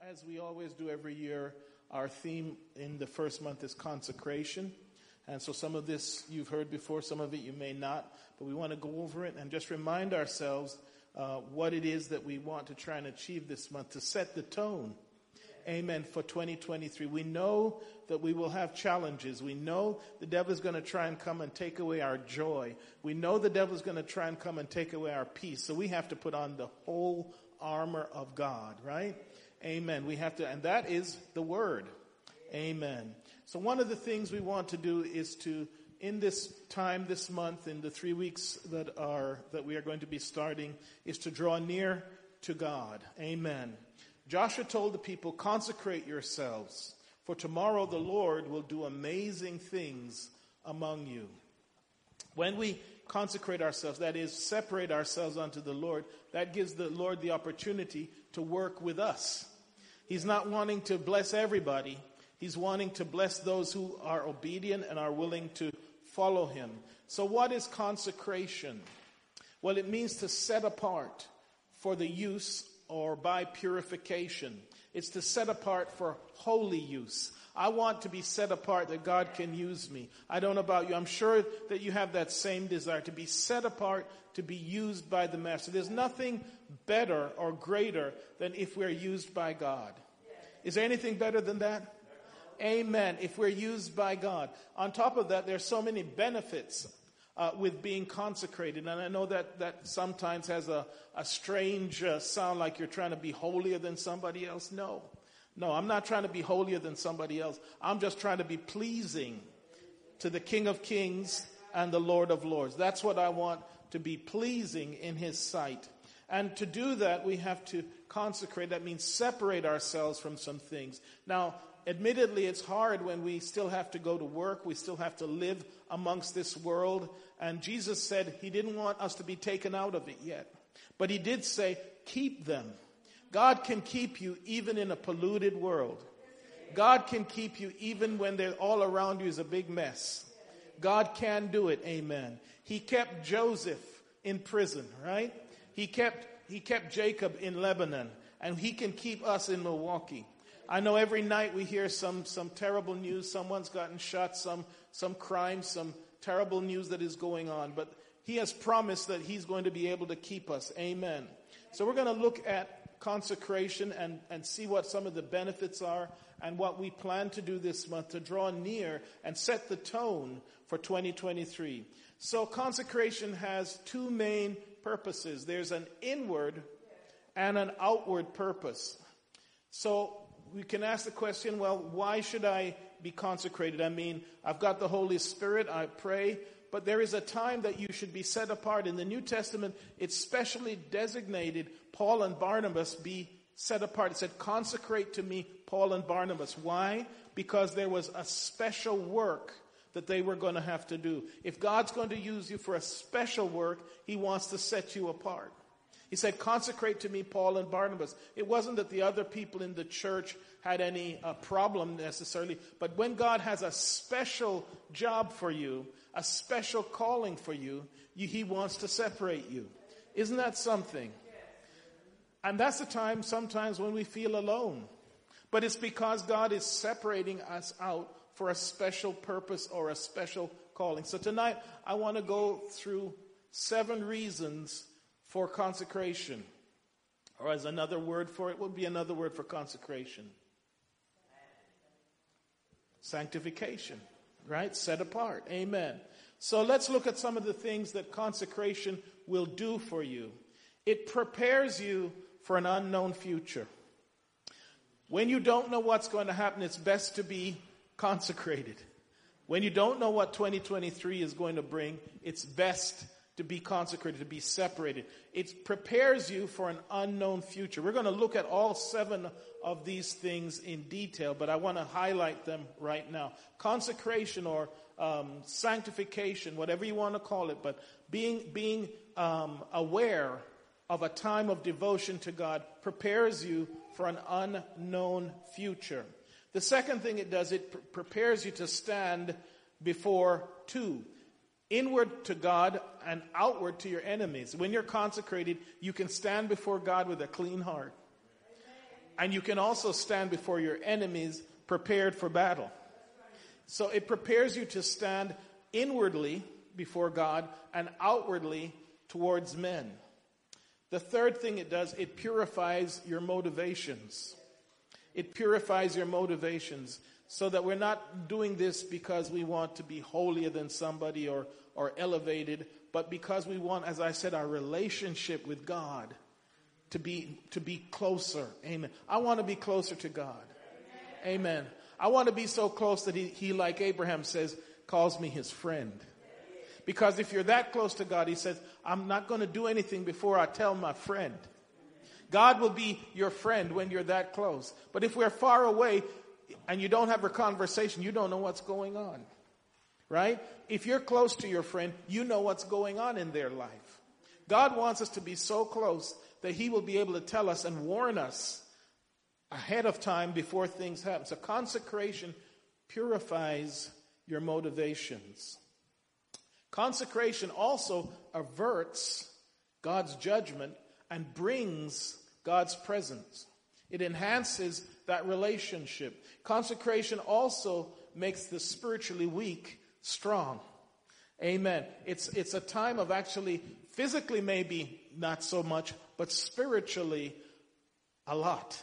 night, as we always do every year, our theme in the first month is consecration. And so some of this you've heard before, some of it you may not, but we want to go over it and just remind ourselves what it is that we want to try and achieve this month to set the tone. Amen. For 2023, we know that we will have challenges. We know the devil is going to try and come and take away our joy. We know the devil is going to try and come and take away our peace. So we have to put on the whole armor of God, right? Amen. We have to, and that is the word. Amen. So one of the things we want to do is to, in this time, this month, in the 3 weeks that we are going to be starting, is to draw near to God. Amen. Joshua told the people, consecrate yourselves, for tomorrow the Lord will do amazing things among you. When we consecrate ourselves, that is, separate ourselves unto the Lord, that gives the Lord the opportunity to work with us. He's not wanting to bless everybody. He's wanting to bless those who are obedient and are willing to follow him. So what is consecration? Well, it means to set apart for the use of, or by purification. It's to set apart for holy use. I want to be set apart that God can use me. I don't know about you. I'm sure that you have that same desire to be set apart, to be used by the Master. There's nothing better or greater than if we're used by God. Is there anything better than that? Amen. If we're used by God. On top of that, there's so many benefits with being consecrated. And I know that sometimes has a strange sound, like you're trying to be holier than somebody else. No, I'm not trying to be holier than somebody else. I'm just trying to be pleasing to the King of Kings and the Lord of Lords. That's what I want, to be pleasing in his sight. And to do that, we have to consecrate. That means separate ourselves from some things. Now, admittedly, it's hard when we still have to go to work. We still have to live amongst this world. And Jesus said he didn't want us to be taken out of it yet. But he did say, keep them. God can keep you even in a polluted world. God can keep you even when all around you is a big mess. God can do it. Amen. He kept Joseph in prison, right? He kept Jacob in Lebanon. And he can keep us in Milwaukee. I know every night we hear some terrible news. Someone's gotten shot, some crime, some terrible news that is going on. But he has promised that he's going to be able to keep us. Amen. So we're going to look at consecration and see what some of the benefits are and what we plan to do this month to draw near and set the tone for 2023. So consecration has two main purposes. There's an inward and an outward purpose. So we can ask the question, well, why should I be consecrated? I mean, I've got the Holy Spirit, I pray, but there is a time that you should be set apart. In the New Testament, it's specially designated Paul and Barnabas be set apart. It said, consecrate to me Paul and Barnabas. Why? Because there was a special work that they were going to have to do. If God's going to use you for a special work, he wants to set you apart. He said, consecrate to me Paul and Barnabas. It wasn't that the other people in the church had any problem necessarily, but when God has a special job for you, a special calling for you, he wants to separate you. Isn't that something? And that's the time sometimes when we feel alone. But it's because God is separating us out for a special purpose or a special calling. So tonight, I want to go through 7 reasons for consecration, or as another word for it would be another word for consecration. Sanctification, right? Set apart. Amen. So let's look at some of the things that consecration will do for you. It prepares you for an unknown future. When you don't know what's going to happen, it's best to be consecrated. When you don't know what 2023 is going to bring, it's best to be consecrated, to be separated. It prepares you for an unknown future. We're going to look at all 7 of these things in detail, but I want to highlight them right now. Consecration or sanctification, whatever you want to call it, but being aware of a time of devotion to God prepares you for an unknown future. The second thing it does, it prepares you to stand before two. Inward to God and outward to your enemies. When you're consecrated, you can stand before God with a clean heart. And you can also stand before your enemies prepared for battle. So it prepares you to stand inwardly before God and outwardly towards men. The third thing it does, it purifies your motivations. It purifies your motivations so that we're not doing this because we want to be holier than somebody or elevated, but because we want, as I said, our relationship with God to be closer. Amen. I want to be closer to God. Amen. I want to be so close that he, like Abraham says, calls me his friend. Because if you're that close to God, he says, I'm not going to do anything before I tell my friend. God will be your friend when you're that close. But if we're far away and you don't have a conversation, you don't know what's going on. Right? If you're close to your friend, you know what's going on in their life. God wants us to be so close that he will be able to tell us and warn us ahead of time before things happen. So consecration purifies your motivations. Consecration also averts God's judgment and brings God's presence. It enhances that relationship. Consecration also makes the spiritually weak strong. Amen. It's a time of actually, physically maybe not so much, but spiritually a lot.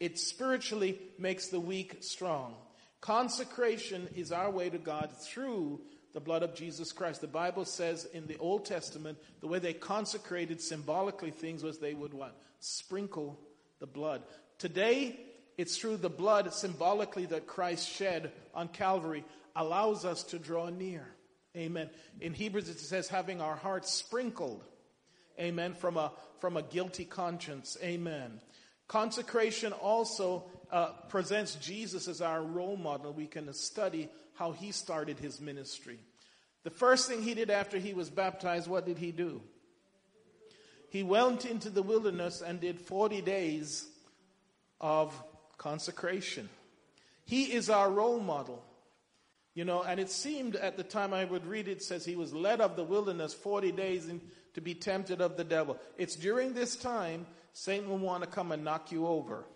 It spiritually makes the weak strong. Consecration is our way to God through the blood of Jesus Christ. The Bible says in the Old Testament, the way they consecrated symbolically things was they would what? Sprinkle the blood. Today, it's through the blood symbolically that Christ shed on Calvary allows us to draw near. Amen. In Hebrews, it says having our hearts sprinkled. Amen. From a guilty conscience. Amen. Consecration also presents Jesus as our role model. We can study how he started his ministry. The first thing he did after he was baptized, what did he do? He went into the wilderness and did 40 days of consecration. He is our role model. You know, and it seemed at the time I would read it, says he was led of the wilderness 40 days to be tempted of the devil. It's during this time Satan will want to come and knock you over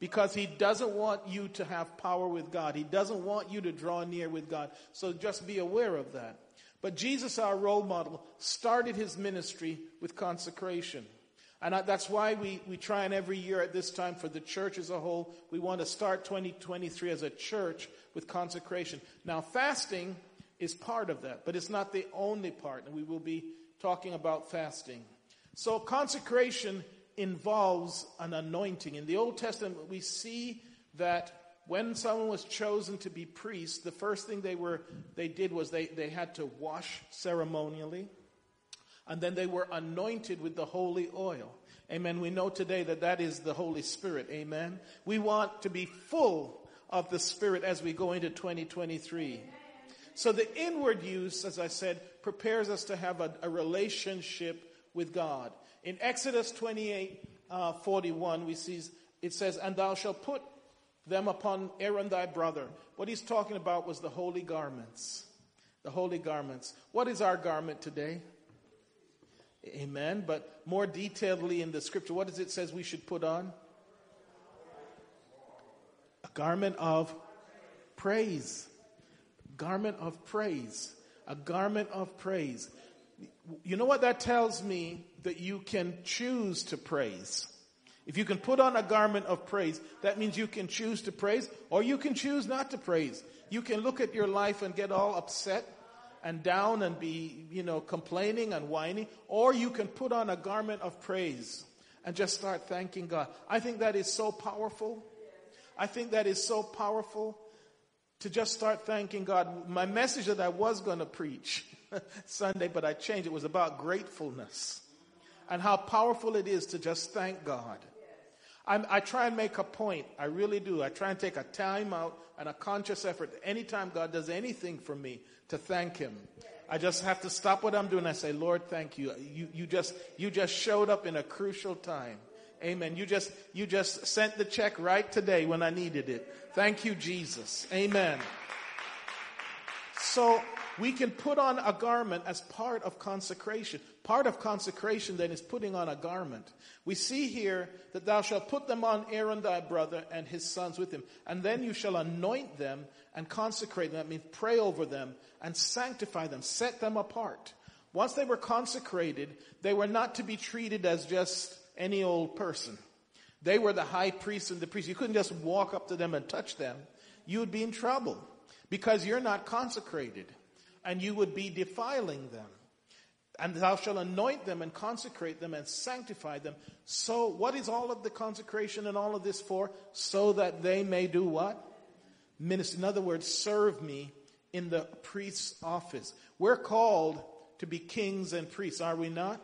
because he doesn't want you to have power with God. He doesn't want you to draw near with God. So just be aware of that. But Jesus, our role model, started his ministry with consecration. And that's why we try and every year at this time for the church as a whole, we want to start 2023 as a church with consecration. Now, fasting is part of that, but it's not the only part. And we will be talking about fasting. So consecration involves an anointing. In the Old Testament, we see that when someone was chosen to be priest, the first thing they did was they had to wash ceremonially, and then they were anointed with the holy oil. Amen. We know today that is the Holy Spirit. Amen. We want to be full of the Spirit as we go into 2023. So the inward use, as I said, prepares us to have a relationship with God. In Exodus 28:41, it says, "And thou shalt put them upon Aaron thy brother." What he's talking about was the holy garments. The holy garments. What is our garment today? Amen. But more detailedly in the scripture, what does it says we should put on? A garment of praise. Garment of praise. A garment of praise. You know what that tells me? That you can choose to praise. If you can put on a garment of praise, that means you can choose to praise or you can choose not to praise. You can look at your life and get all upset and down and be, complaining and whining, or you can put on a garment of praise and just start thanking God. I think that is so powerful. I think that is so powerful to just start thanking God. My message that I was going to preach Sunday, but I changed. It was about gratefulness and how powerful it is to just thank God. I try and make a point. I really do. I try and take a time out and a conscious effort anytime God does anything for me to thank him. I just have to stop what I'm doing. I say, Lord, thank you. You just showed up in a crucial time. Amen. You just sent the check right today when I needed it. Thank you, Jesus. Amen. So we can put on a garment as part of consecration. Part of consecration then is putting on a garment. We see here that thou shalt put them on Aaron thy brother and his sons with him. And then you shall anoint them and consecrate them. That means pray over them and sanctify them, set them apart. Once they were consecrated, they were not to be treated as just any old person. They were the high priest and the priest. You couldn't just walk up to them and touch them. You would be in trouble because you're not consecrated and you would be defiling them. And thou shalt anoint them and consecrate them and sanctify them. So what is all of the consecration and all of this for? So that they may do what? Minister. In other words, serve me in the priest's office. We're called to be kings and priests, are we not?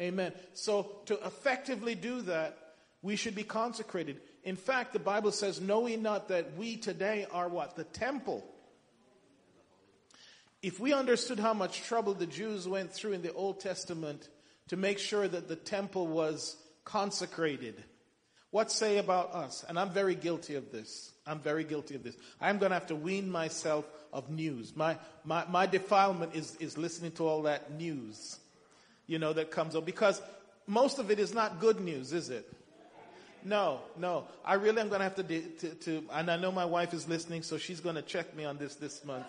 Yes. Amen. So to effectively do that, we should be consecrated. In fact, the Bible says, know ye not that we today are what? The temple. If we understood how much trouble the Jews went through in the Old Testament to make sure that the temple was consecrated, what say about us? And I'm very guilty of this. I'm going to have to wean myself of news. My defilement is listening to all that news, that comes up. Because most of it is not good news, is it? No. I really am going to have to and I know my wife is listening, so she's going to check me on this month.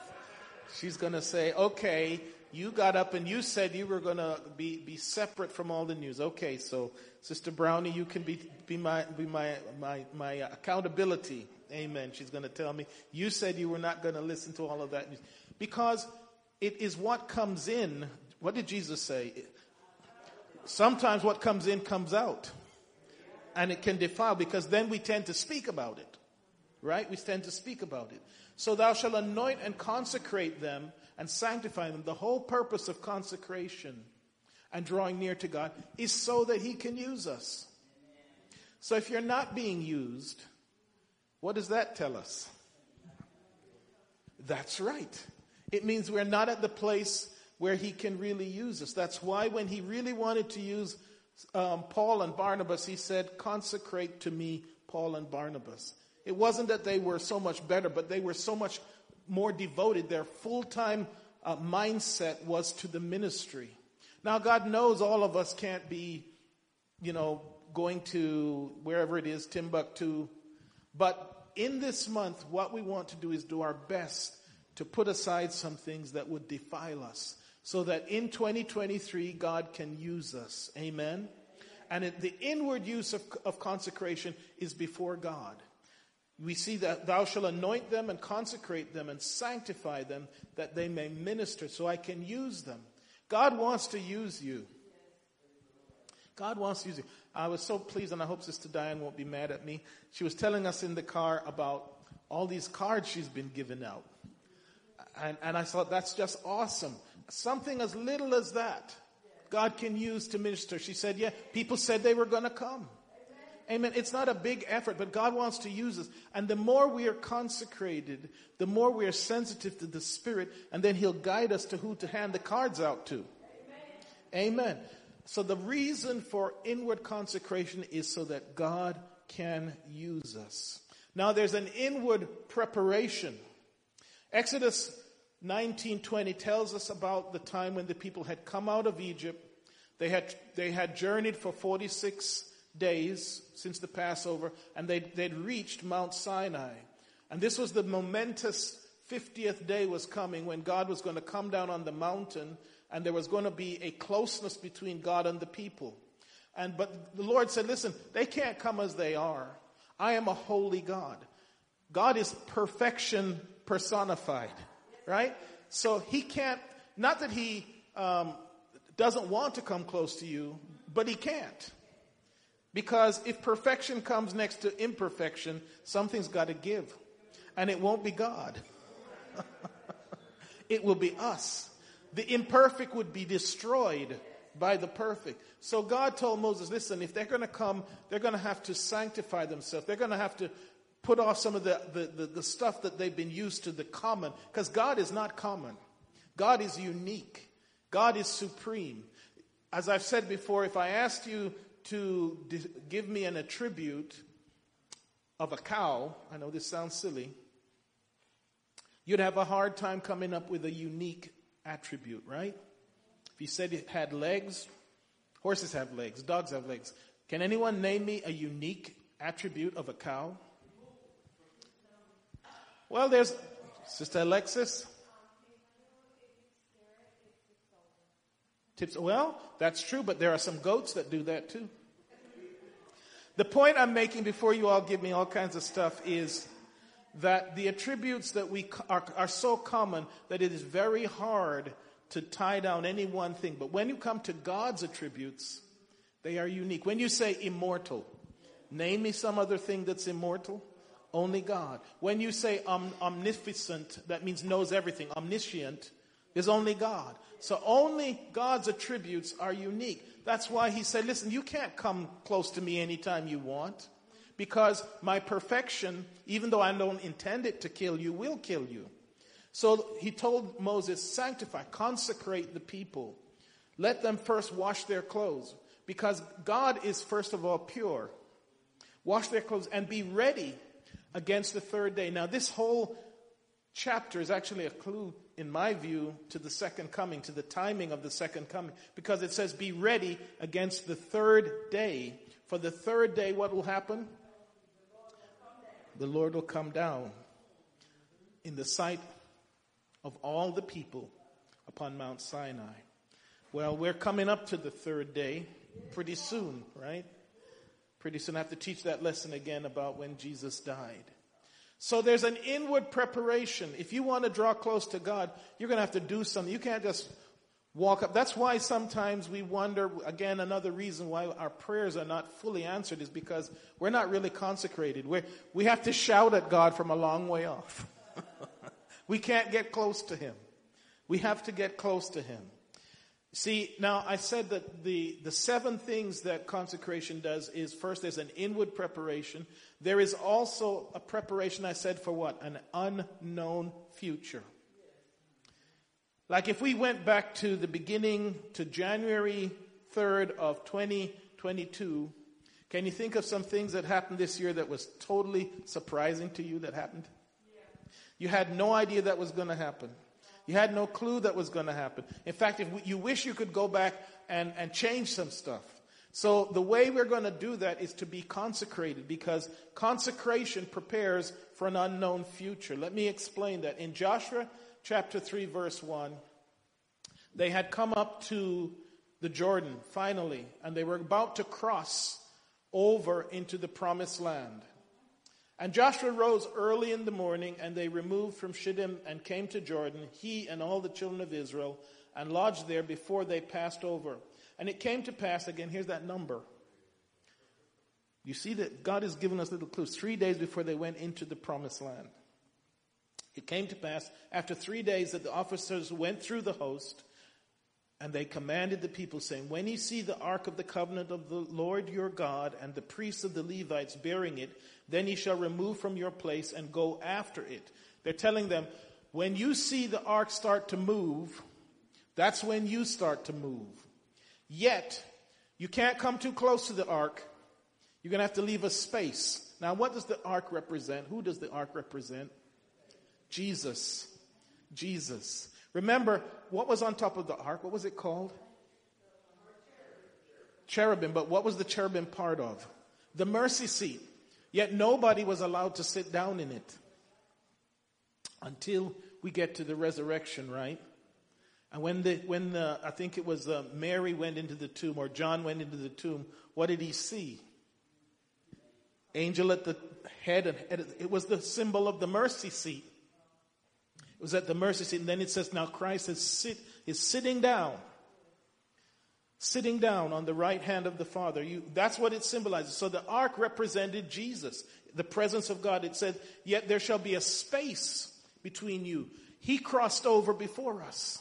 She's going to say, okay, you got up and you said you were going to be separate from all the news. Okay, so Sister Brownie, you can be my accountability. Amen. She's going to tell me, you said you were not going to listen to all of that news. Because it is what comes in. What did Jesus say? Sometimes what comes in comes out. And it can defile because then we tend to speak about it. Right? We tend to speak about it. So thou shalt anoint and consecrate them and sanctify them. The whole purpose of consecration and drawing near to God is so that he can use us. So if you're not being used, what does that tell us? That's right. It means we're not at the place where he can really use us. That's why when he really wanted to use Paul and Barnabas, he said, consecrate to me Paul and Barnabas. It wasn't that they were so much better, but they were so much more devoted. Their full-time mindset was to the ministry. Now, God knows all of us can't be, going to wherever it is, Timbuktu. But in this month, what we want to do is do our best to put aside some things that would defile us so that in 2023, God can use us. Amen? And the inward use of consecration is before God. We see that thou shalt anoint them and consecrate them and sanctify them that they may minister so I can use them. God wants to use you. I was so pleased, and I hope Sister Diane won't be mad at me. She was telling us in the car about all these cards she's been giving out. And I thought, that's just awesome. Something as little as that God can use to minister. She said, yeah, people said they were going to come. Amen. It's not a big effort, but God wants to use us. And the more we are consecrated, the more we are sensitive to the Spirit, and then he'll guide us to who to hand the cards out to. Amen. So the reason for inward consecration is so that God can use us. Now there's an inward preparation. Exodus 19:20 tells us about the time when the people had come out of Egypt. They had journeyed for 46 days since the Passover, and they'd reached Mount Sinai. And this was the momentous 50th day was coming when God was going to come down on the mountain, and there was going to be a closeness between God and the people. But the Lord said, listen, they can't come as they are. I am a holy God. God is perfection personified, right? So he can't, not that he doesn't want to come close to you, but he can't. Because if perfection comes next to imperfection, something's got to give. And it won't be God. It will be us. The imperfect would be destroyed by the perfect. So God told Moses, listen, if they're going to come, they're going to have to sanctify themselves. They're going to have to put off some of the stuff that they've been used to, the common. Because God is not common. God is unique. God is supreme. As I've said before, if I asked you to give me an attribute of a cow, I know this sounds silly, you'd have a hard time coming up with a unique attribute, right? If you said it had legs, horses have legs, dogs have legs. Can anyone name me a unique attribute of a cow? Well, there's Sister Alexis. Tips. Well, that's true, but there are some goats that do that too. The point I'm making before you all give me all kinds of stuff is that the attributes that we are so common that it is very hard to tie down any one thing. But when you come to God's attributes, they are unique. When you say immortal, name me some other thing that's immortal. Only God. When you say omnificent, that means knows everything. Omniscient is only God. So only God's attributes are unique. That's why he said, listen, you can't come close to me anytime you want, because my perfection, even though I don't intend it to kill you, will kill you. So he told Moses, sanctify, consecrate the people. Let them first wash their clothes, because God is first of all pure. Wash their clothes and be ready against the third day. Now this whole chapter is actually a clue, in my view, to the second coming, to the timing of the second coming, because it says be ready against the third day. For the third day, what will happen? The Lord will come down in the sight of all the people upon Mount Sinai. Well, we're coming up to the third day pretty soon, right? Pretty soon I have to teach that lesson again about when Jesus died. So there's an inward preparation. If you want to draw close to God, you're going to have to do something. You can't just walk up. That's why sometimes we wonder, again, another reason why our prayers are not fully answered is because we're not really consecrated. We have to shout at God from a long way off. We can't get close to him. We have to get close to him. See, now I said that the seven things that consecration does is, first, there's an inward preparation. There is also a preparation, I said, for what? An unknown future. Like if we went back to the beginning, to January 3rd of 2022, can you think of some things that happened this year that was totally surprising to you that happened? You had no idea that was going to happen. You had no clue that was going to happen. In fact, if you wish you could go back and change some stuff. So the way we're going to do that is to be consecrated, because consecration prepares for an unknown future. Let me explain that. In Joshua chapter 3, verse 1, they had come up to the Jordan, finally, and they were about to cross over into the promised land. And Joshua rose early in the morning, and they removed from Shittim and came to Jordan, he and all the children of Israel, and lodged there before they passed over. And it came to pass, again, here's that number. You see that God has given us little clues. 3 days before they went into the promised land. It came to pass after 3 days that the officers went through the host, and they commanded the people, saying, when you see the ark of the covenant of the Lord your God and the priests of the Levites bearing it, then ye shall remove from your place and go after it. They're telling them, when you see the ark start to move, that's when you start to move. Yet, you can't come too close to the ark. You're going to have to leave a space. Now, what does the ark represent? Who does the ark represent? Jesus. Remember, what was on top of the ark? What was it called? Cherubim. But what was the cherubim part of? The mercy seat. Yet nobody was allowed to sit down in it until we get to the resurrection, right? And when I think it was Mary went into the tomb, or John went into the tomb, what did he see? Angel at the head. And it was the symbol of the mercy seat. It was at the mercy seat. And then it says, now Christ is sitting down on the right hand of the Father. That's what it symbolizes. So the ark represented Jesus, the presence of God. It said, yet there shall be a space between you. He crossed over before us.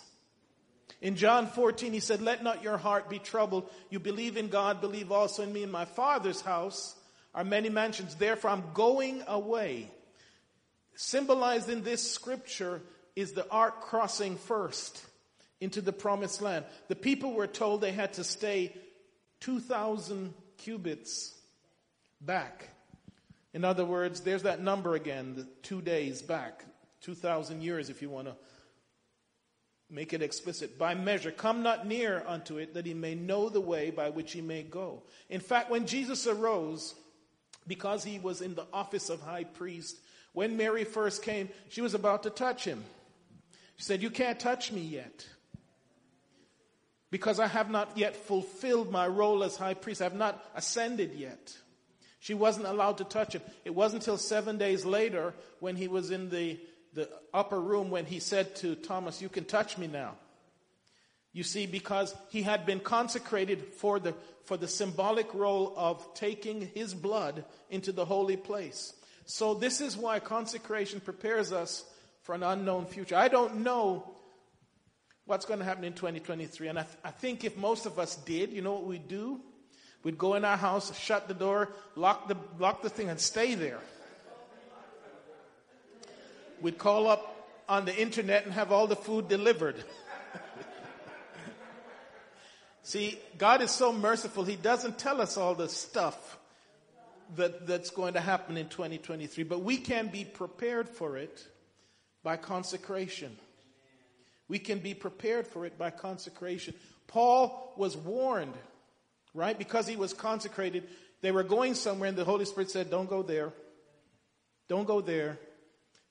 In John 14, he said, let not your heart be troubled. You believe in God, believe also in me. In my Father's house are many mansions. Therefore, I'm going away. Symbolized in this scripture is the ark crossing first into the promised land. The people were told they had to stay 2,000 cubits back. In other words, there's that number again, the 2 days back, 2,000 years if you want to Make it explicit. By measure, come not near unto it, that he may know the way by which he may go. In fact, when Jesus arose, because he was in the office of high priest, when Mary first came, she was about to touch him. She said, "You can't touch me yet, because I have not yet fulfilled my role as high priest. I have not ascended yet." She wasn't allowed to touch him. It wasn't until 7 days later when he was in the upper room when he said to Thomas, "You can touch me now." You see, because he had been consecrated for the symbolic role of taking his blood into the holy place. So this is why consecration prepares us for an unknown future. I don't know what's going to happen in 2023. And I think if most of us did, you know what we'd do? We'd go in our house, shut the door, lock the thing and stay there. We'd call up on the internet and have all the food delivered. See, God is so merciful. He doesn't tell us all the stuff that's going to happen in 2023. But we can be prepared for it by consecration. We can be prepared for it by consecration. Paul was warned, right? Because he was consecrated, they were going somewhere and the Holy Spirit said, "Don't go there. Don't go there."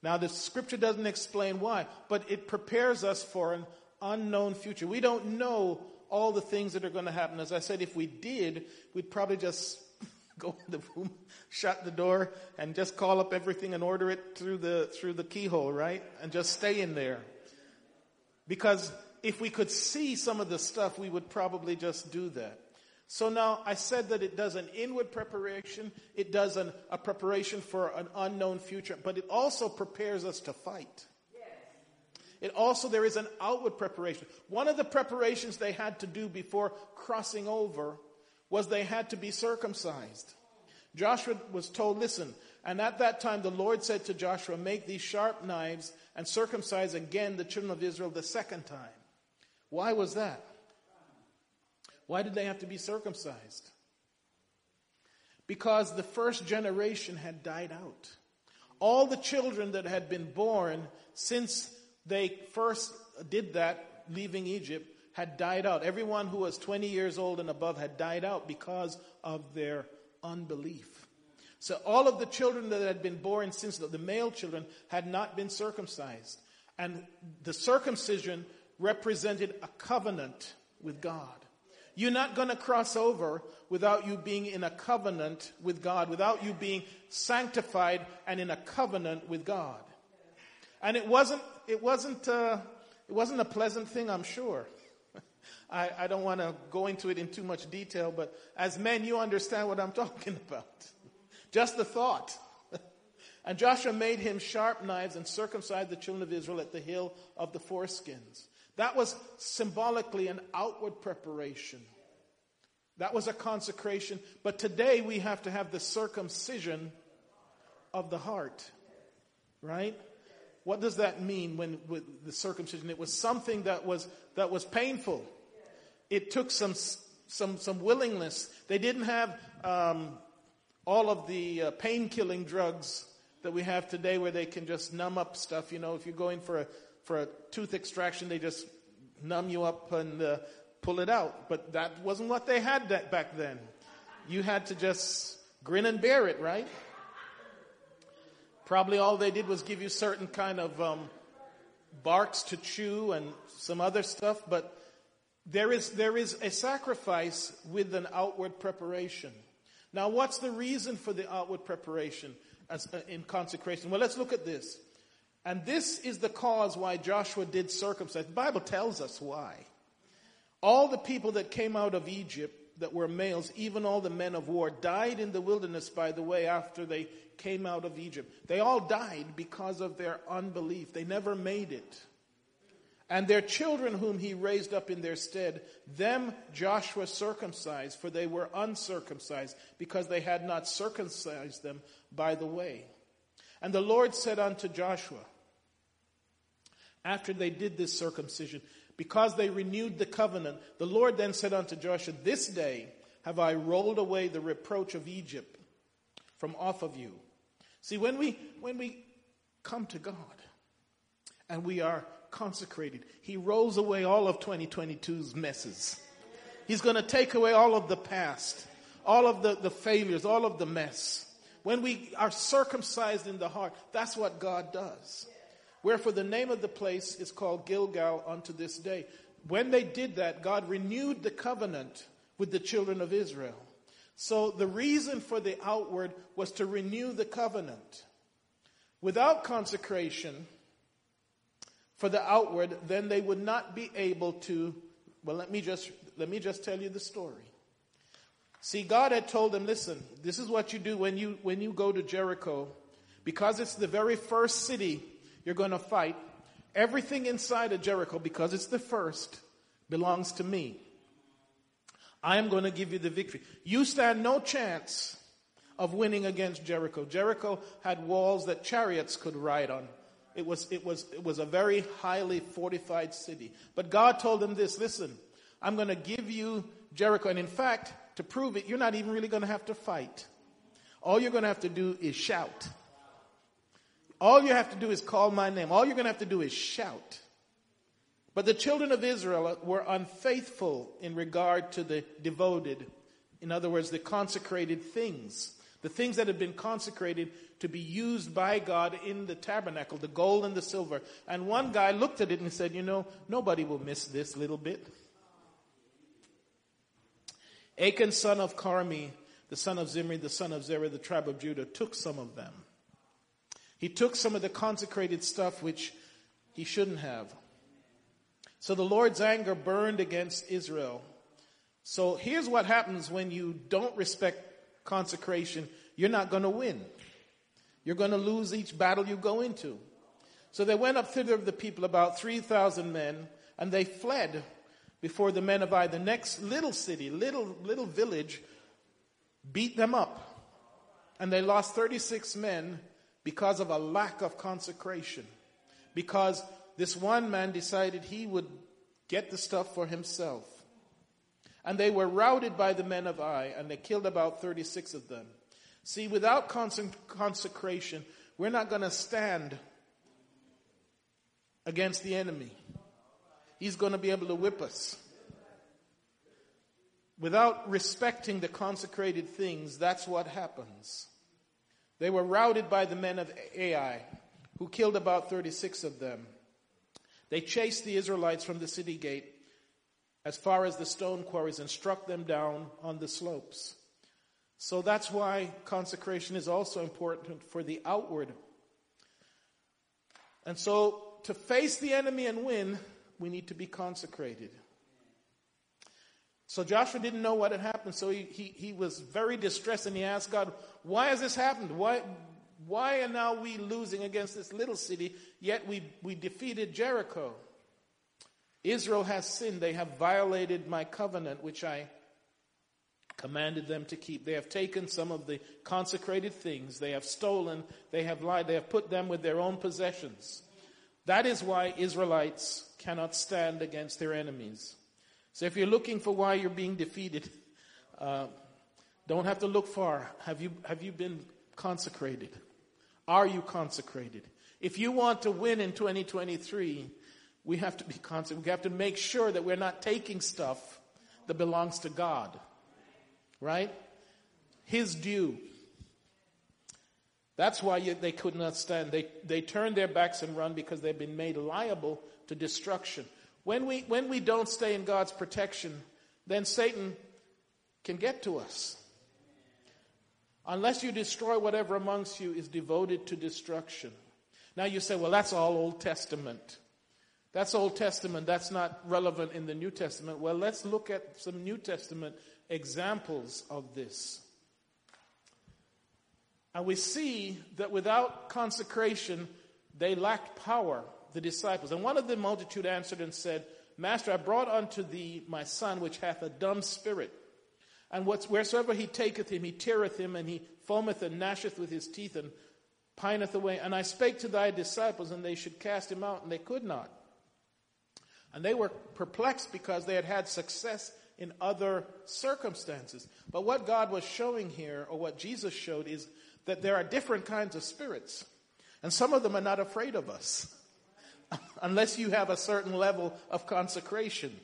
Now, the scripture doesn't explain why, but it prepares us for an unknown future. We don't know all the things that are going to happen. As I said, if we did, we'd probably just go in the room, shut the door, and just call up everything and order it through the keyhole, right? And just stay in there. Because if we could see some of the stuff, we would probably just do that. So now, I said that it does an inward preparation, it does a preparation for an unknown future, but it also prepares us to fight. Yes. It also, there is an outward preparation. One of the preparations they had to do before crossing over was they had to be circumcised. Joshua was told, "Listen, and at that time the Lord said to Joshua, make these sharp knives and circumcise again the children of Israel the second time." Why was that? Why did they have to be circumcised? Because the first generation had died out. All the children that had been born since they first did that, leaving Egypt, had died out. Everyone who was 20 years old and above had died out because of their unbelief. So all of the children that had been born since, the male children, had not been circumcised. And the circumcision represented a covenant with God. You're not going to cross over without you being in a covenant with God, without you being sanctified and in a covenant with God. And it wasn't a pleasant thing, I'm sure. I don't want to go into it in too much detail, but as men, you understand what I'm talking about. Just the thought. And Joshua made him sharp knives and circumcised the children of Israel at the hill of the foreskins. That was symbolically an outward preparation. That was a consecration. But today we have to have the circumcision of the heart, right? What does that mean when with the circumcision? It was something that was painful. It took some willingness. They didn't have all of the pain-killing drugs that we have today, where they can just numb up stuff. You know, if you're going for a tooth extraction, they just numb you up and pull it out. But that wasn't what they had back then. You had to just grin and bear it, right? Probably all they did was give you certain kind of barks to chew and some other stuff. But there is a sacrifice with an outward preparation. Now, what's the reason for the outward preparation in consecration? Well, let's look at this. And this is the cause why Joshua did circumcise. The Bible tells us why. All the people that came out of Egypt that were males, even all the men of war, died in the wilderness, by the way, after they came out of Egypt. They all died because of their unbelief. They never made it. And their children whom he raised up in their stead, them Joshua circumcised, for they were uncircumcised, because they had not circumcised them by the way. And the Lord said unto Joshua, after they did this circumcision, because they renewed the covenant, the Lord then said unto Joshua, "This day have I rolled away the reproach of Egypt from off of you." See, when we come to God and we are consecrated. He rolls away all of 2022's messes. He's going to take away all of the past, all of the failures, all of the mess. When we are circumcised in the heart, that's what God does. Wherefore the name of the place is called Gilgal unto this day. When they did that, God renewed the covenant with the children of Israel. So the reason for the outward was to renew the covenant. Without consecration for the outward, then they would not be able to. Well, let me just tell you the story. See, God had told them, listen, this is what you do when you go to Jericho, because it's the very first city you're going to fight. Everything inside of Jericho, because it's the first, belongs to me. I am going to give you the victory. You stand no chance of winning against Jericho. Jericho had walls that chariots could ride on. It was a very highly fortified city. But God told them this, listen, I'm going to give you Jericho. And in fact, to prove it, you're not even really going to have to fight. All you're going to have to do is shout. All you have to do is call my name. All you're going to have to do is shout. But the children of Israel were unfaithful in regard to the devoted. In other words, the consecrated things. The things that had been consecrated to be used by God in the tabernacle, the gold and the silver. And one guy looked at it and said, nobody will miss this little bit. Achan, son of Carmi, the son of Zimri, the son of Zerah, the tribe of Judah, took some of them. He took some of the consecrated stuff which he shouldn't have. So the Lord's anger burned against Israel. So here's what happens when you don't respect consecration. You're not going to win. You're going to lose each battle you go into. So they went up thither of the people, about 3,000 men, and they fled before the men of Ai. The next little city, little village, beat them up. And they lost 36 men because of a lack of consecration. Because this one man decided he would get the stuff for himself. And they were routed by the men of Ai, and they killed about 36 of them. See, without consecration, we're not going to stand against the enemy. He's going to be able to whip us. Without respecting the consecrated things, that's what happens. They were routed by the men of Ai, who killed about 36 of them. They chased the Israelites from the city gate as far as the stone quarries and struck them down on the slopes. So that's why consecration is also important for the outward. And so to face the enemy and win, we need to be consecrated. So Joshua didn't know what had happened, so he was very distressed, and he asked God, why has this happened? Why are now we losing against this little city, yet we defeated Jericho? Israel has sinned. They have violated my covenant, which I commanded them to keep. They have taken some of the consecrated things. They have stolen. They have lied. They have put them with their own possessions. That is why Israelites cannot stand against their enemies. So if you're looking for why you're being defeated, don't have to look far. Have you been consecrated? Are you consecrated? If you want to win in 2023, we have to be consecrated. We have to make sure that we're not taking stuff that belongs to God. Right? His due. That's why they could not stand. They turned their backs and run because they've been made liable to destruction. When we don't stay in God's protection, then Satan can get to us. Unless you destroy whatever amongst you is devoted to destruction. Now you say, well, that's all Old Testament. That's Old Testament. That's not relevant in the New Testament. Well, let's look at some New Testament examples of this. And we see that without consecration, they lacked power, the disciples. And one of the multitude answered and said, Master, I brought unto thee my son, which hath a dumb spirit. And wheresoever he taketh him, he teareth him, and he foameth and gnasheth with his teeth, and pineth away. And I spake to thy disciples, and they should cast him out, and they could not. And they were perplexed because they had had success in other circumstances. But what God was showing here, or what Jesus showed, is that there are different kinds of spirits. And some of them are not afraid of us. unless you have a certain level of consecration.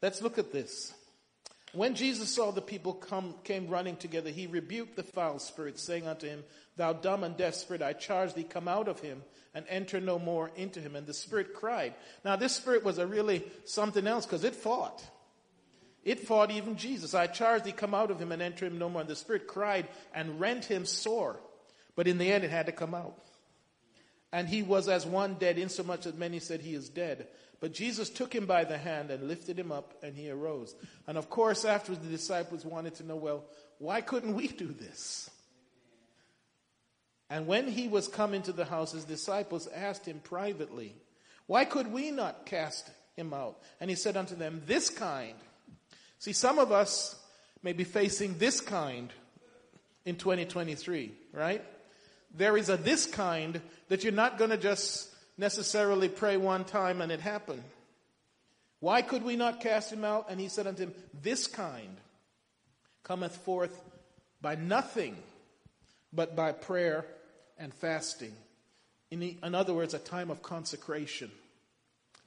Let's look at this. When Jesus saw the people came running together, he rebuked the foul spirit, saying unto him, Thou dumb and deaf spirit, I charge thee, come out of him, and enter no more into him. And the spirit cried. Now this spirit was a really something else, because it fought. It fought even Jesus. I charge thee, come out of him, and enter him no more. And the spirit cried and rent him sore. But in the end it had to come out. And he was as one dead, insomuch that many said he is dead. But Jesus took him by the hand and lifted him up, and he arose. And of course, after the disciples wanted to know, well, why couldn't we do this? And when he was come into the house, his disciples asked him privately, Why could we not cast him out? And he said unto them, This kind. See, some of us may be facing this kind in 2023, right? There is a this kind that you're not going to just necessarily pray one time and it happened. Why could we not cast him out? And he said unto him, This kind cometh forth by nothing but by prayer and fasting. In other words, a time of consecration.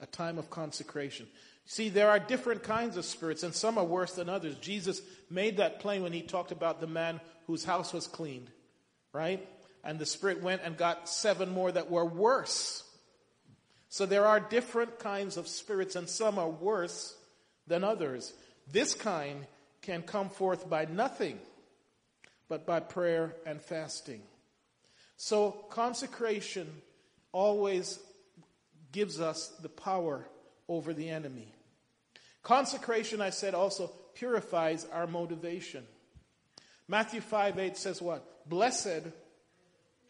A time of consecration. See, there are different kinds of spirits, and some are worse than others. Jesus made that plain when he talked about the man whose house was cleaned, right? And the spirit went and got 7 more that were worse. So there are different kinds of spirits, and some are worse than others. This kind can come forth by nothing but by prayer and fasting. So consecration always gives us the power over the enemy. Consecration, I said, also purifies our motivation. Matthew 5:8 says what? Blessed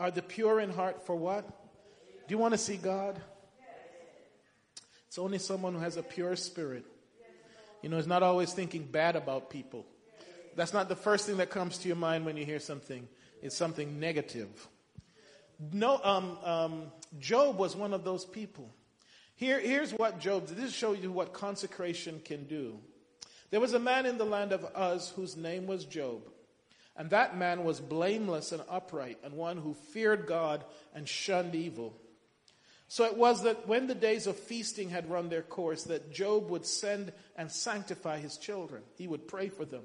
are the pure in heart for what? Do you want to see God? It's only someone who has a pure spirit. You know, it's not always thinking bad about people. That's not the first thing that comes to your mind when you hear something. It's something negative. No, Job was one of those people. Here's what Job did. This shows you what consecration can do. There was a man in the land of Uz whose name was Job. And that man was blameless and upright, and one who feared God and shunned evil. So it was that when the days of feasting had run their course, that Job would send and sanctify his children. He would pray for them.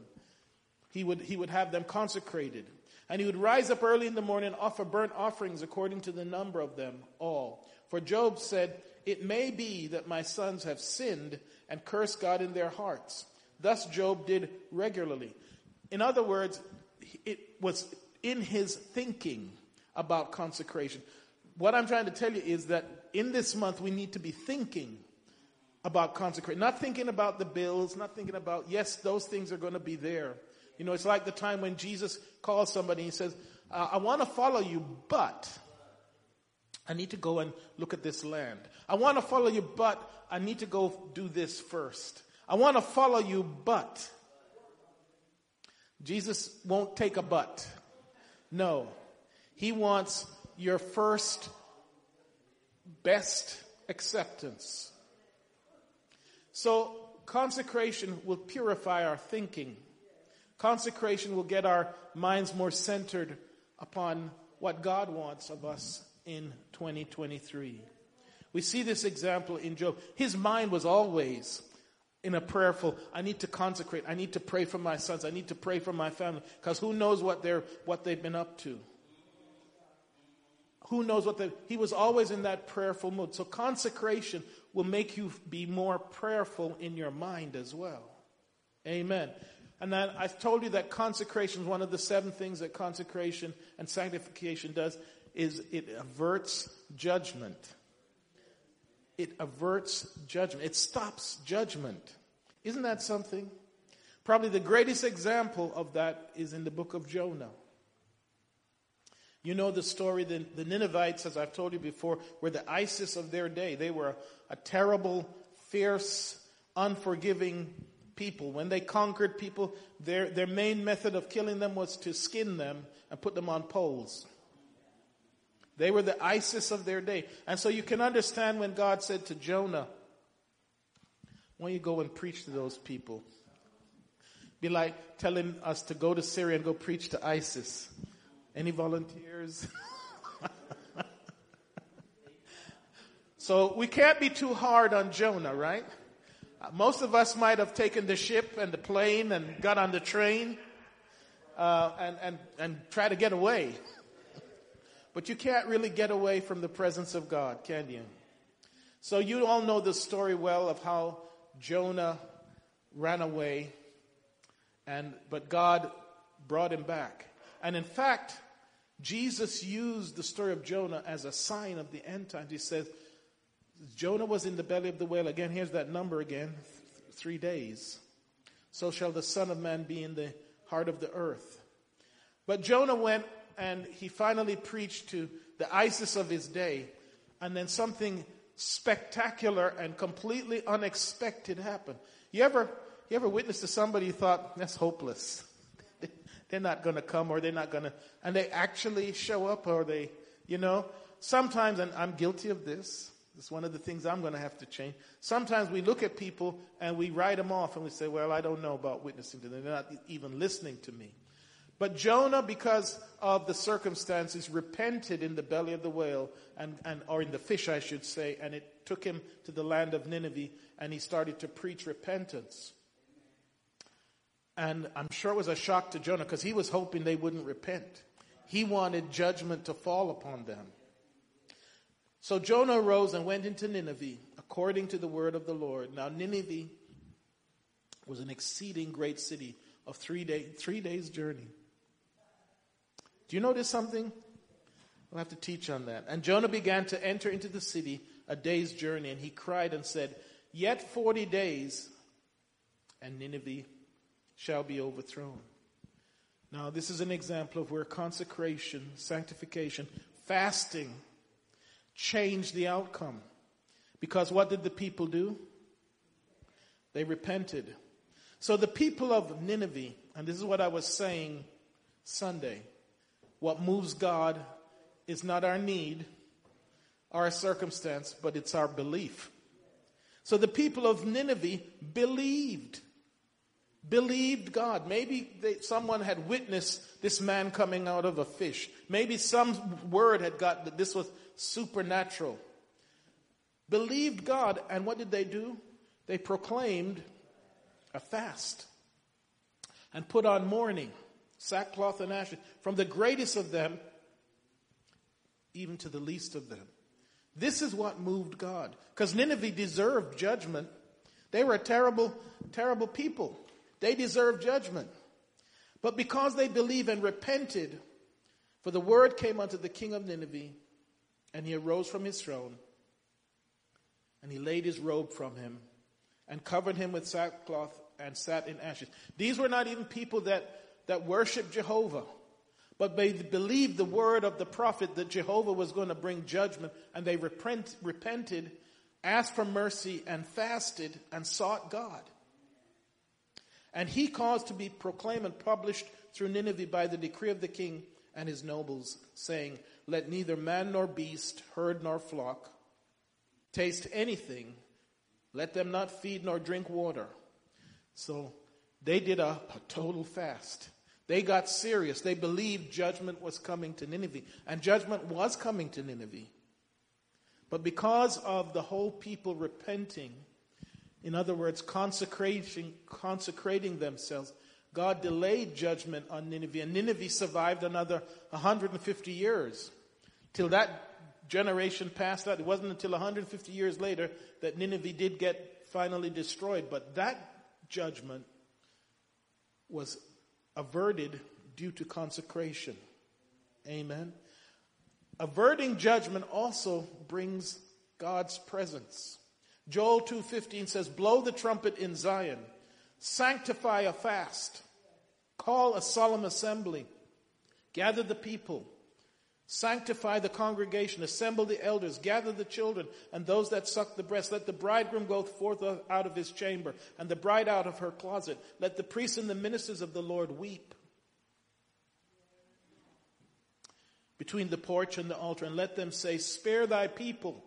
He would have them consecrated. And he would rise up early in the morning and offer burnt offerings according to the number of them all. For Job said, It may be that my sons have sinned and cursed God in their hearts. Thus Job did regularly. In other words, it was in his thinking about consecration. What I'm trying to tell you is that in this month, we need to be thinking about consecration. Not thinking about the bills, not thinking about, yes, those things are going to be there. You know, it's like the time when Jesus calls somebody and he says, I want to follow you, but I need to go and look at this land. I want to follow you, but I need to go do this first. I want to follow you, but... Jesus won't take a but. No. He wants your first best acceptance. So consecration will purify our thinking. Consecration will get our minds more centered upon what God wants of us in 2023. We see this example in Job. His mind was always in a prayerful, I need to consecrate. I need to pray for my sons. I need to pray for my family. Because who knows what they've been up to? Who knows he was always in that prayerful mood. So consecration will make you be more prayerful in your mind as well. Amen. And then I told you that consecration is one of the 7 things that consecration and sanctification does, is it averts judgment. It averts judgment. It stops judgment. Isn't that something? Probably the greatest example of that is in the book of Jonah. You know the story, the Ninevites, as I've told you before, were the ISIS of their day. They were a terrible, fierce, unforgiving people. When they conquered people, their main method of killing them was to skin them and put them on poles. They were the ISIS of their day. And so you can understand when God said to Jonah, why don't you go and preach to those people? Be like telling us to go to Syria and go preach to ISIS. Any volunteers? So we can't be too hard on Jonah, right? Most of us might have taken the ship and the plane and got on the train and try to get away. But you can't really get away from the presence of God, can you? So you all know the story well of how Jonah ran away, but God brought him back. And in fact, Jesus used the story of Jonah as a sign of the end times. He says, Jonah was in the belly of the whale. Again, here's that number again, 3 days. So shall the Son of Man be in the heart of the earth. But Jonah went and he finally preached to the ISIS of his day. And then something spectacular and completely unexpected happened. You ever witnessed to somebody you thought, that's hopeless. They're not going to come, or they're not going to, and they actually show up, or they, sometimes, and I'm guilty of this. It's one of the things I'm going to have to change. Sometimes we look at people and we write them off and we say, well, I don't know about witnessing to them. They're not even listening to me. But Jonah, because of the circumstances, repented in the belly of the whale, or in the fish, I should say, and it took him to the land of Nineveh, and he started to preach repentance. And I'm sure it was a shock to Jonah because he was hoping they wouldn't repent. He wanted judgment to fall upon them. So Jonah arose and went into Nineveh according to the word of the Lord. Now Nineveh was an exceeding great city of 3 days journey. Do you notice something? We'll have to teach on that. And Jonah began to enter into the city a day's journey, and he cried and said, yet 40 days and Nineveh shall be overthrown. Now this is an example of where consecration, sanctification, fasting changed the outcome. Because what did the people do? They repented. So the people of Nineveh, and this is what I was saying Sunday, what moves God is not our need, our circumstance, but it's our belief. So the people of Nineveh believed God. Maybe someone had witnessed this man coming out of a fish. Maybe some word had got that this was supernatural. Believed God, and what did they do? They proclaimed a fast and put on mourning, sackcloth and ashes, from the greatest of them even to the least of them. This is what moved God, because Nineveh deserved judgment. They were a terrible, terrible people. They deserved judgment. But because they believed and repented, for the word came unto the king of Nineveh, and he arose from his throne, and he laid his robe from him, and covered him with sackcloth, and sat in ashes. These were not even people that worshiped Jehovah, but they believed the word of the prophet that Jehovah was going to bring judgment, and they repented, asked for mercy, and fasted, and sought God. And he caused to be proclaimed and published through Nineveh by the decree of the king and his nobles, saying, let neither man nor beast, herd nor flock, taste anything. Let them not feed nor drink water. So they did a total fast. They got serious. They believed judgment was coming to Nineveh. And judgment was coming to Nineveh. But because of the whole people repenting, in other words, consecrating themselves, God delayed judgment on Nineveh. And Nineveh survived another 150 years. Till that generation passed out. It wasn't until 150 years later that Nineveh did get finally destroyed. But that judgment was averted due to consecration. Amen. Averting judgment also brings God's presence. Joel 2:15 says, blow the trumpet in Zion. Sanctify a fast. Call a solemn assembly. Gather the people. Sanctify the congregation. Assemble the elders. Gather the children and those that suck the breast. Let the bridegroom go forth out of his chamber and the bride out of her closet. Let the priests and the ministers of the Lord weep between the porch and the altar, and let them say, spare thy people,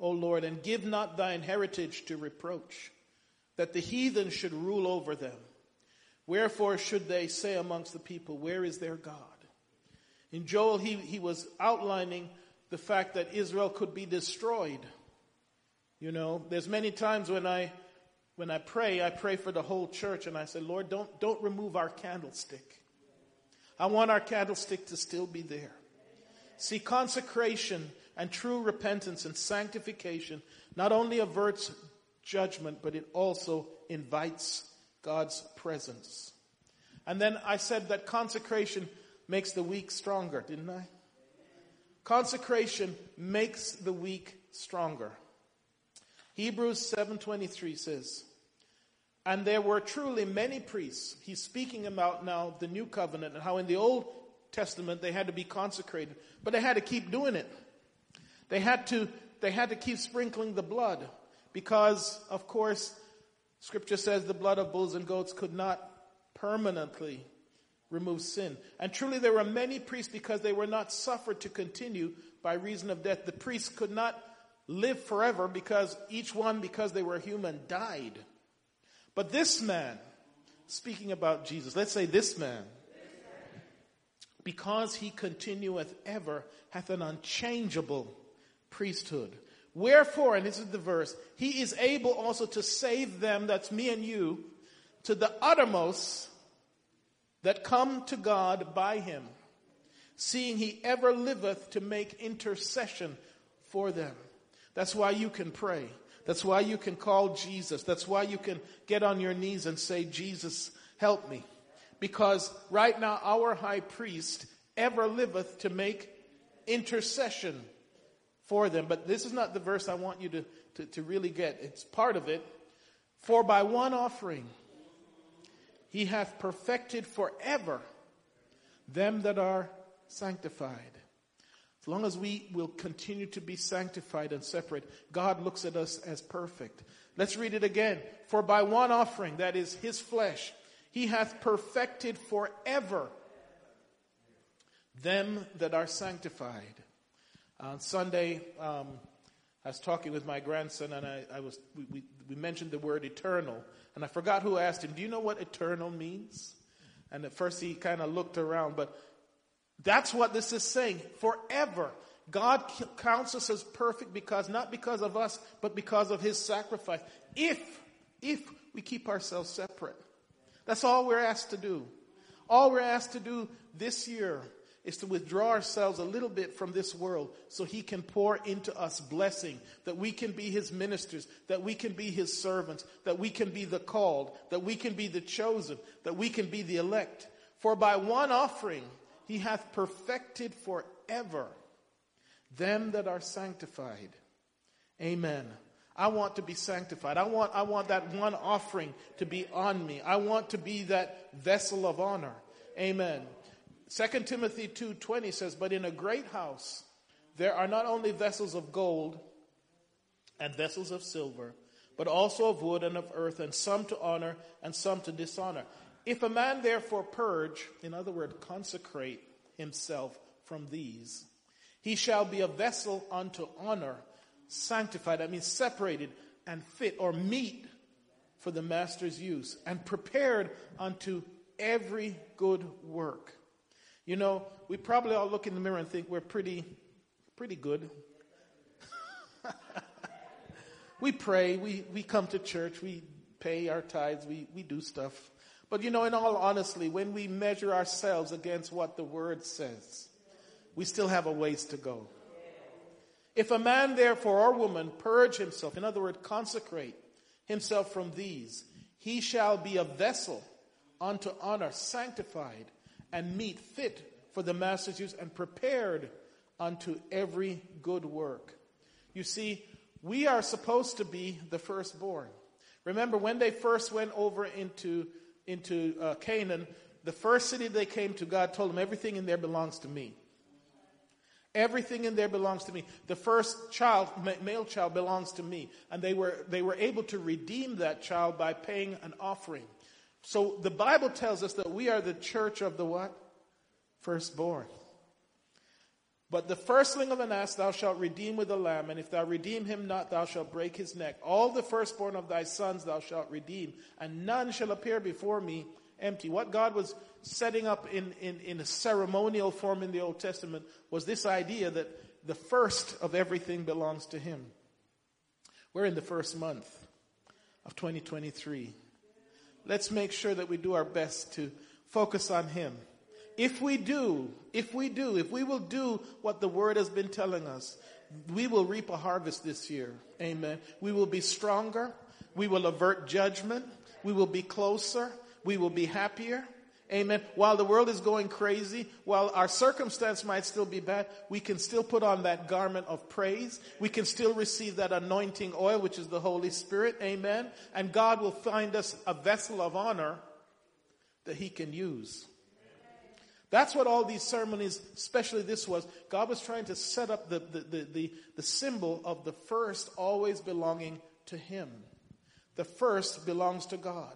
O Lord, and give not thine heritage to reproach, that the heathen should rule over them. Wherefore should they say amongst the people, where is their God? In Joel, he was outlining the fact that Israel could be destroyed You know, there's many times when I pray, I pray for the whole church, and I say, Lord, don't remove our candlestick. I want our candlestick to still be there. See, consecration and true repentance and sanctification not only averts judgment, but it also invites God's presence. And then I said that consecration makes the weak stronger, didn't I? Consecration makes the weak stronger. Hebrews 7:23 says, and there were truly many priests. He's speaking about now the new covenant and how in the Old Testament they had to be consecrated, but they had to keep doing it. They had to keep sprinkling the blood because, of course, Scripture says the blood of bulls and goats could not permanently remove sin. And truly there were many priests because they were not suffered to continue by reason of death. The priests could not live forever because each one, because they were human, died. But this man, speaking about Jesus, let's say this man, because he continueth ever, hath an unchangeable priesthood. Wherefore, and this is the verse, he is able also to save them, that's me and you, to the uttermost that come to God by him, seeing he ever liveth to make intercession for them. That's why you can pray. That's why you can call Jesus. That's why you can get on your knees and say, Jesus, help me. Because right now our high priest ever liveth to make intercession for them. But this is not the verse I want you to really get. It's part of it. For by one offering he hath perfected forever them that are sanctified. As long as we will continue to be sanctified and separate, God looks at us as perfect. Let's read it again. For by one offering, that is his flesh, he hath perfected forever them that are sanctified. On Sunday, I was talking with my grandson, and we mentioned the word eternal. And I forgot who asked him, do you know what eternal means? And at first he kind of looked around, but that's what this is saying. Forever. God counts us as perfect because, not because of us, but because of his sacrifice. If we keep ourselves separate. That's all we're asked to do. All we're asked to do this year is to withdraw ourselves a little bit from this world so he can pour into us blessing, that we can be his ministers, that we can be his servants, that we can be the called, that we can be the chosen, that we can be the elect. For by one offering, he hath perfected forever them that are sanctified. Amen. I want to be sanctified. I want that one offering to be on me. I want to be that vessel of honor. Amen. 2 Timothy 2:20 says, but in a great house there are not only vessels of gold and vessels of silver, but also of wood and of earth, and some to honor and some to dishonor. If a man therefore purge, in other words, consecrate himself from these, he shall be a vessel unto honor, sanctified, that means separated and fit or meet for the master's use, and prepared unto every good work. You know, we probably all look in the mirror and think we're pretty good. We pray, we come to church, we pay our tithes, we do stuff. But you know, in all honesty, when we measure ourselves against what the word says, we still have a ways to go. If a man therefore or woman purge himself, in other words, consecrate himself from these, he shall be a vessel unto honor, sanctified and meet, fit for the master's use, and prepared unto every good work. You see, we are supposed to be the firstborn. Remember, when they first went over into Canaan, the first city they came to, God told them, everything in there belongs to me. Everything in there belongs to me. The first child, male child, belongs to me. And they were able to redeem that child by paying an offering. So the Bible tells us that we are the church of the what? Firstborn. But the firstling of an ass thou shalt redeem with a lamb, and if thou redeem him not, thou shalt break his neck. All the firstborn of thy sons thou shalt redeem, and none shall appear before me empty. What God was setting up in a ceremonial form in the Old Testament was this idea that the first of everything belongs to him. We're in the first month of 2023. Let's make sure that we do our best to focus on Him. If we will do what the Word has been telling us, we will reap a harvest this year. Amen. We will be stronger. We will avert judgment. We will be closer. We will be happier. Amen. While the world is going crazy, while our circumstance might still be bad, we can still put on that garment of praise. We can still receive that anointing oil, which is the Holy Spirit. Amen. And God will find us a vessel of honor that He can use. That's what all these ceremonies, especially this was. God was trying to set up the symbol of the first always belonging to Him. The first belongs to God.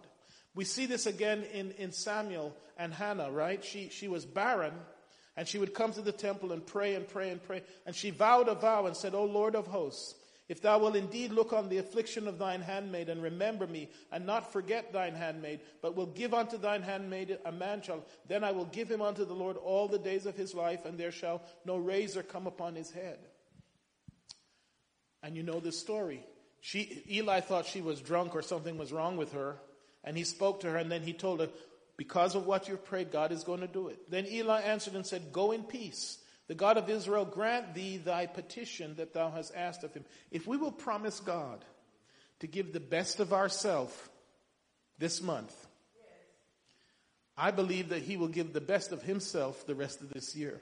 We see this again in Samuel and Hannah, right? She was barren, and she would come to the temple and pray. And she vowed a vow and said, "O Lord of hosts, if thou wilt indeed look on the affliction of thine handmaid and remember me and not forget thine handmaid, but will give unto thine handmaid a man child, then I will give him unto the Lord all the days of his life, and there shall no razor come upon his head." And you know this story. Eli thought she was drunk or something was wrong with her. And he spoke to her, and then he told her, "Because of what you've prayed, God is going to do it." Then Eli answered and said, "Go in peace. The God of Israel grant thee thy petition that thou hast asked of him." If we will promise God to give the best of ourselves this month, I believe that He will give the best of Himself the rest of this year.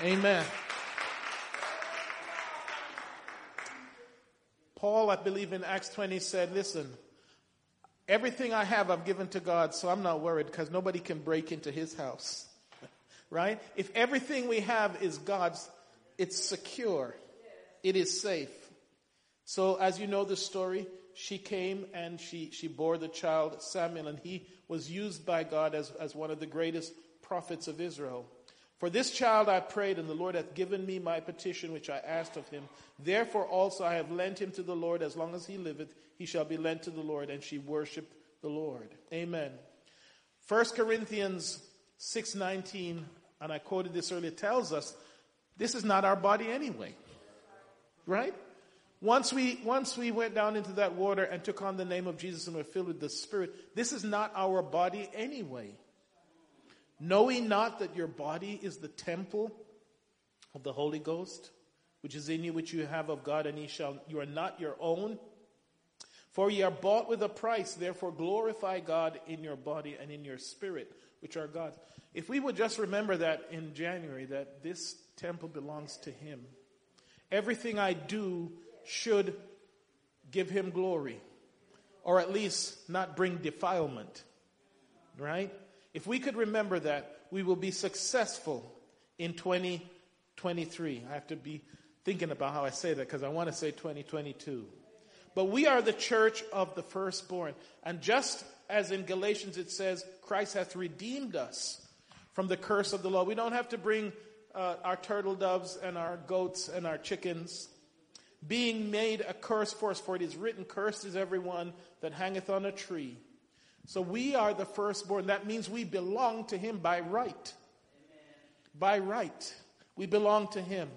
Amen. Paul, I believe in Acts 20, said, "Listen, everything I have I've given to God, so I'm not worried because nobody can break into His house." Right? If everything we have is God's, it's secure. It is safe. So as you know the story, she came and she bore the child Samuel, and he was used by God as one of the greatest prophets of Israel. "For this child I prayed, and the Lord hath given me my petition which I asked of him. Therefore also I have lent him to the Lord. As long as he liveth, he shall be lent to the Lord." And she worshipped the Lord. Amen. 1 Corinthians 6:19, and I quoted this earlier, tells us this is not our body anyway. Right? Once we went down into that water and took on the name of Jesus and were filled with the Spirit, this is not our body anyway. "Know ye not that your body is the temple of the Holy Ghost, which is in you, which you have of God, and you are not your own? For ye are bought with a price, therefore glorify God in your body and in your spirit, which are God's." If we would just remember that in January, that this temple belongs to Him. Everything I do should give Him glory, or at least not bring defilement, right? If we could remember that, we will be successful in 2023. I have to be thinking about how I say that because I want to say 2022. But we are the church of the firstborn. And just as in Galatians it says, Christ hath redeemed us from the curse of the law. We don't have to bring our turtle doves and our goats and our chickens. "Being made a curse for us, for it is written, Cursed is everyone that hangeth on a tree." So we are the firstborn. That means we belong to Him by right. Amen. By right. We belong to Him.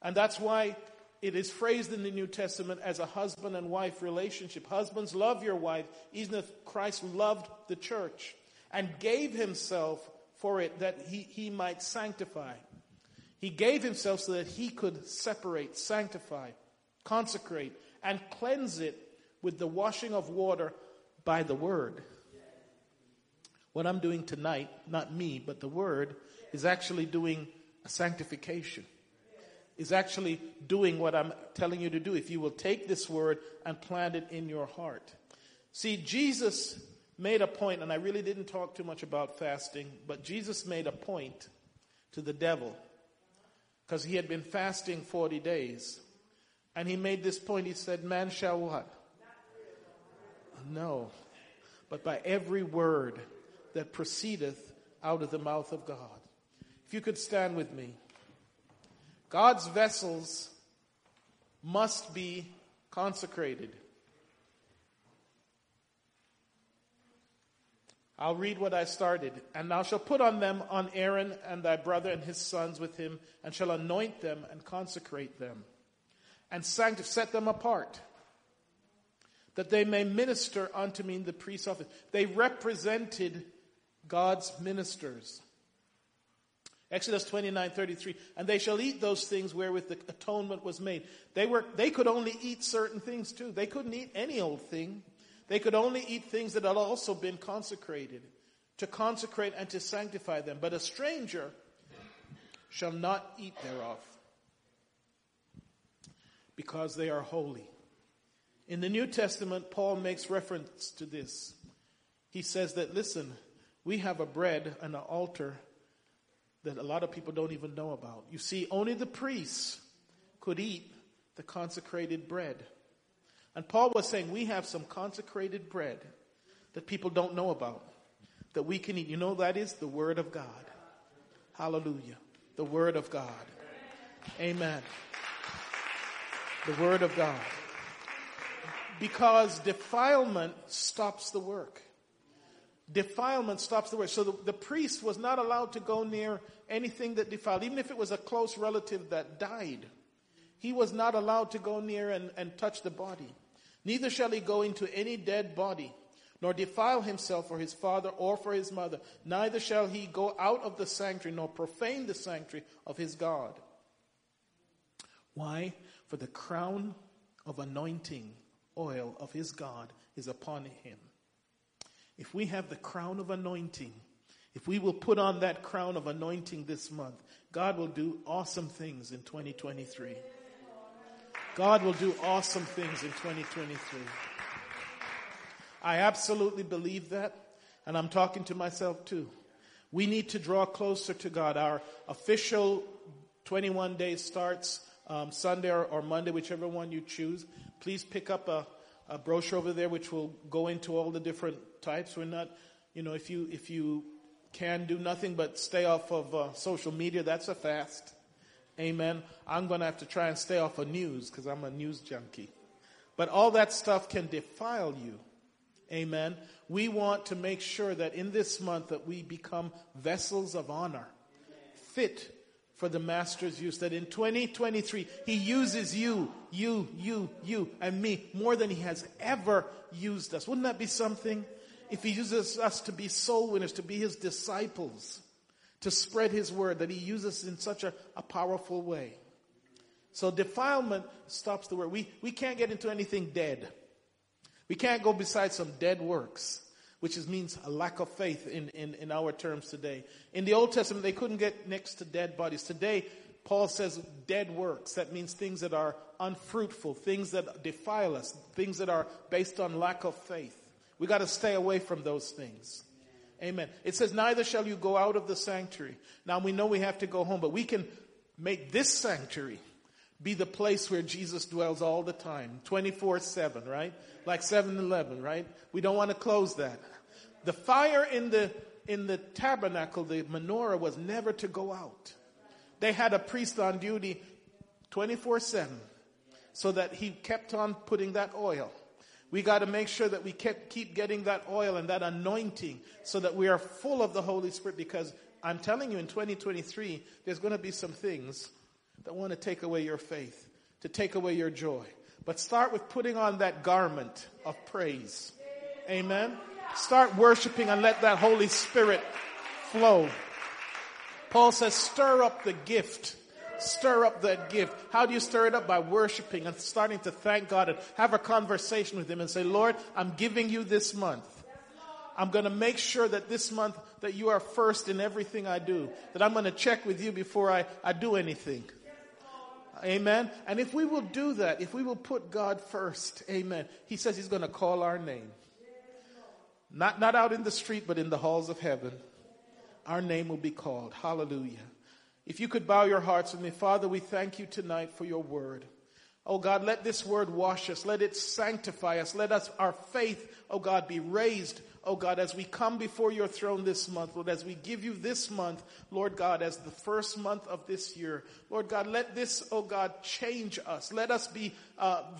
And that's why it is phrased in the New Testament as a husband and wife relationship. "Husbands, love your wife, even as Christ loved the church and gave Himself for it, that he might sanctify." He gave Himself so that He could separate, sanctify, consecrate, and cleanse it with the washing of water by the Word. What I'm doing tonight, not me, but the Word, is actually doing a sanctification. Is actually doing what I'm telling you to do. If you will take this Word and plant it in your heart. See, Jesus made a point, and I really didn't talk too much about fasting, but Jesus made a point to the devil because he had been fasting 40 days. And he made this point. He said, "Man shall what? No, but by every word that proceedeth out of the mouth of God." If you could stand with me. God's vessels must be consecrated. I'll read what I started. "And thou shalt put on them on Aaron and thy brother and his sons with him, and shall anoint them and consecrate them. and set them apart, that they may minister unto me in the priest's office. They represented God's ministers. Exodus 29:33, and they shall eat those things wherewith the atonement was made. They could only eat certain things too. They couldn't eat any old thing. They could only eat things that had also been consecrated, to consecrate and to sanctify them. But a stranger shall not eat thereof, because they are holy. In the New Testament, Paul makes reference to this. He says that, listen, we have a bread and an altar that a lot of people don't even know about. You see, only the priests could eat the consecrated bread. And Paul was saying, we have some consecrated bread that people don't know about, that we can eat. You know, that is the Word of God. Hallelujah. The Word of God. Amen. The Word of God. Because defilement stops the work. Defilement stops the work. So the priest was not allowed to go near anything that defiled. Even if it was a close relative that died, he was not allowed to go near and touch the body. Neither shall he go into any dead body, nor defile himself for his father or for his mother. Neither shall he go out of the sanctuary, nor profane the sanctuary of his God. Why? For the crown of anointing oil of his God is upon him. If we have the crown of anointing, if we will put on that crown of anointing this month, God will do awesome things in 2023. God will do awesome things in 2023. I absolutely believe that, and I'm talking to myself too. We need to draw closer to God. Our official 21 days starts Sunday or Monday, whichever one you choose. Please pick up a brochure over there which will go into all the different types. We're not, if you can do nothing but stay off of social media, that's a fast. Amen. I'm going to have to try and stay off of news because I'm a news junkie. But all that stuff can defile you. Amen. We want to make sure that in this month that we become vessels of honor, fit for the Master's use, that in 2023, He uses you, and me more than He has ever used us. Wouldn't that be something? If He uses us to be soul winners, to be His disciples, to spread His word, that He uses in such a powerful way. So defilement stops the word. We can't get into anything dead. We can't go beside some dead works, which means a lack of faith in our terms today. In the Old Testament, they couldn't get next to dead bodies. Today, Paul says dead works. That means things that are unfruitful, things that defile us, things that are based on lack of faith. We got to stay away from those things. Amen. It says, neither shall you go out of the sanctuary. Now, we know we have to go home, but we can make this sanctuary be the place where Jesus dwells all the time, 24/7, right? Like 7-Eleven, right? We don't want to close that. The fire in the tabernacle, the menorah, was never to go out. They had a priest on duty 24/7 so that he kept on putting that oil. We got to make sure that we keep getting that oil and that anointing so that we are full of the Holy Spirit, because I'm telling you, in 2023, there's going to be some things that want to take away your faith, to take away your joy. But start with putting on that garment of praise. Amen. Start worshiping and let that Holy Spirit flow. Paul says, stir up the gift. Stir up that gift. How do you stir it up? By worshiping and starting to thank God and have a conversation with Him and say, Lord, I'm giving you this month. I'm going to make sure that this month that you are first in everything I do, that I'm going to check with you before I do anything. Amen. And if we will do that, if we will put God first, amen, He says He's going to call our name. Not out in the street, but in the halls of heaven. Our name will be called. Hallelujah. If you could bow your hearts with me. Father, we thank you tonight for your word. Oh God, let this word wash us. Let it sanctify us. Let us, our faith, oh God, be raised. Oh God, as we come before your throne this month, Lord, as we give you this month, Lord God, as the first month of this year, Lord God, let this, oh God, change us. Let us be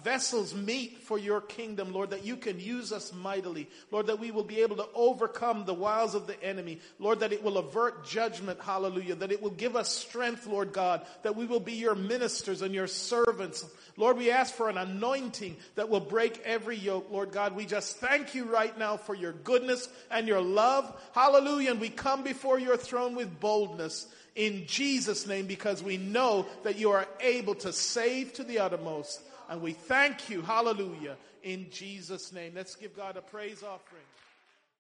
vessels meet for your kingdom, Lord, that you can use us mightily. Lord, that we will be able to overcome the wiles of the enemy. Lord, that it will avert judgment, hallelujah, that it will give us strength, Lord God, that we will be your ministers and your servants. Lord, we ask for an anointing that will break every yoke, Lord God. We just thank you right now for your goodness and your love, hallelujah, and we come before your throne with boldness in Jesus' name, because we know that you are able to save to the uttermost. And we thank you, hallelujah, in Jesus' name. Let's give God a praise offering.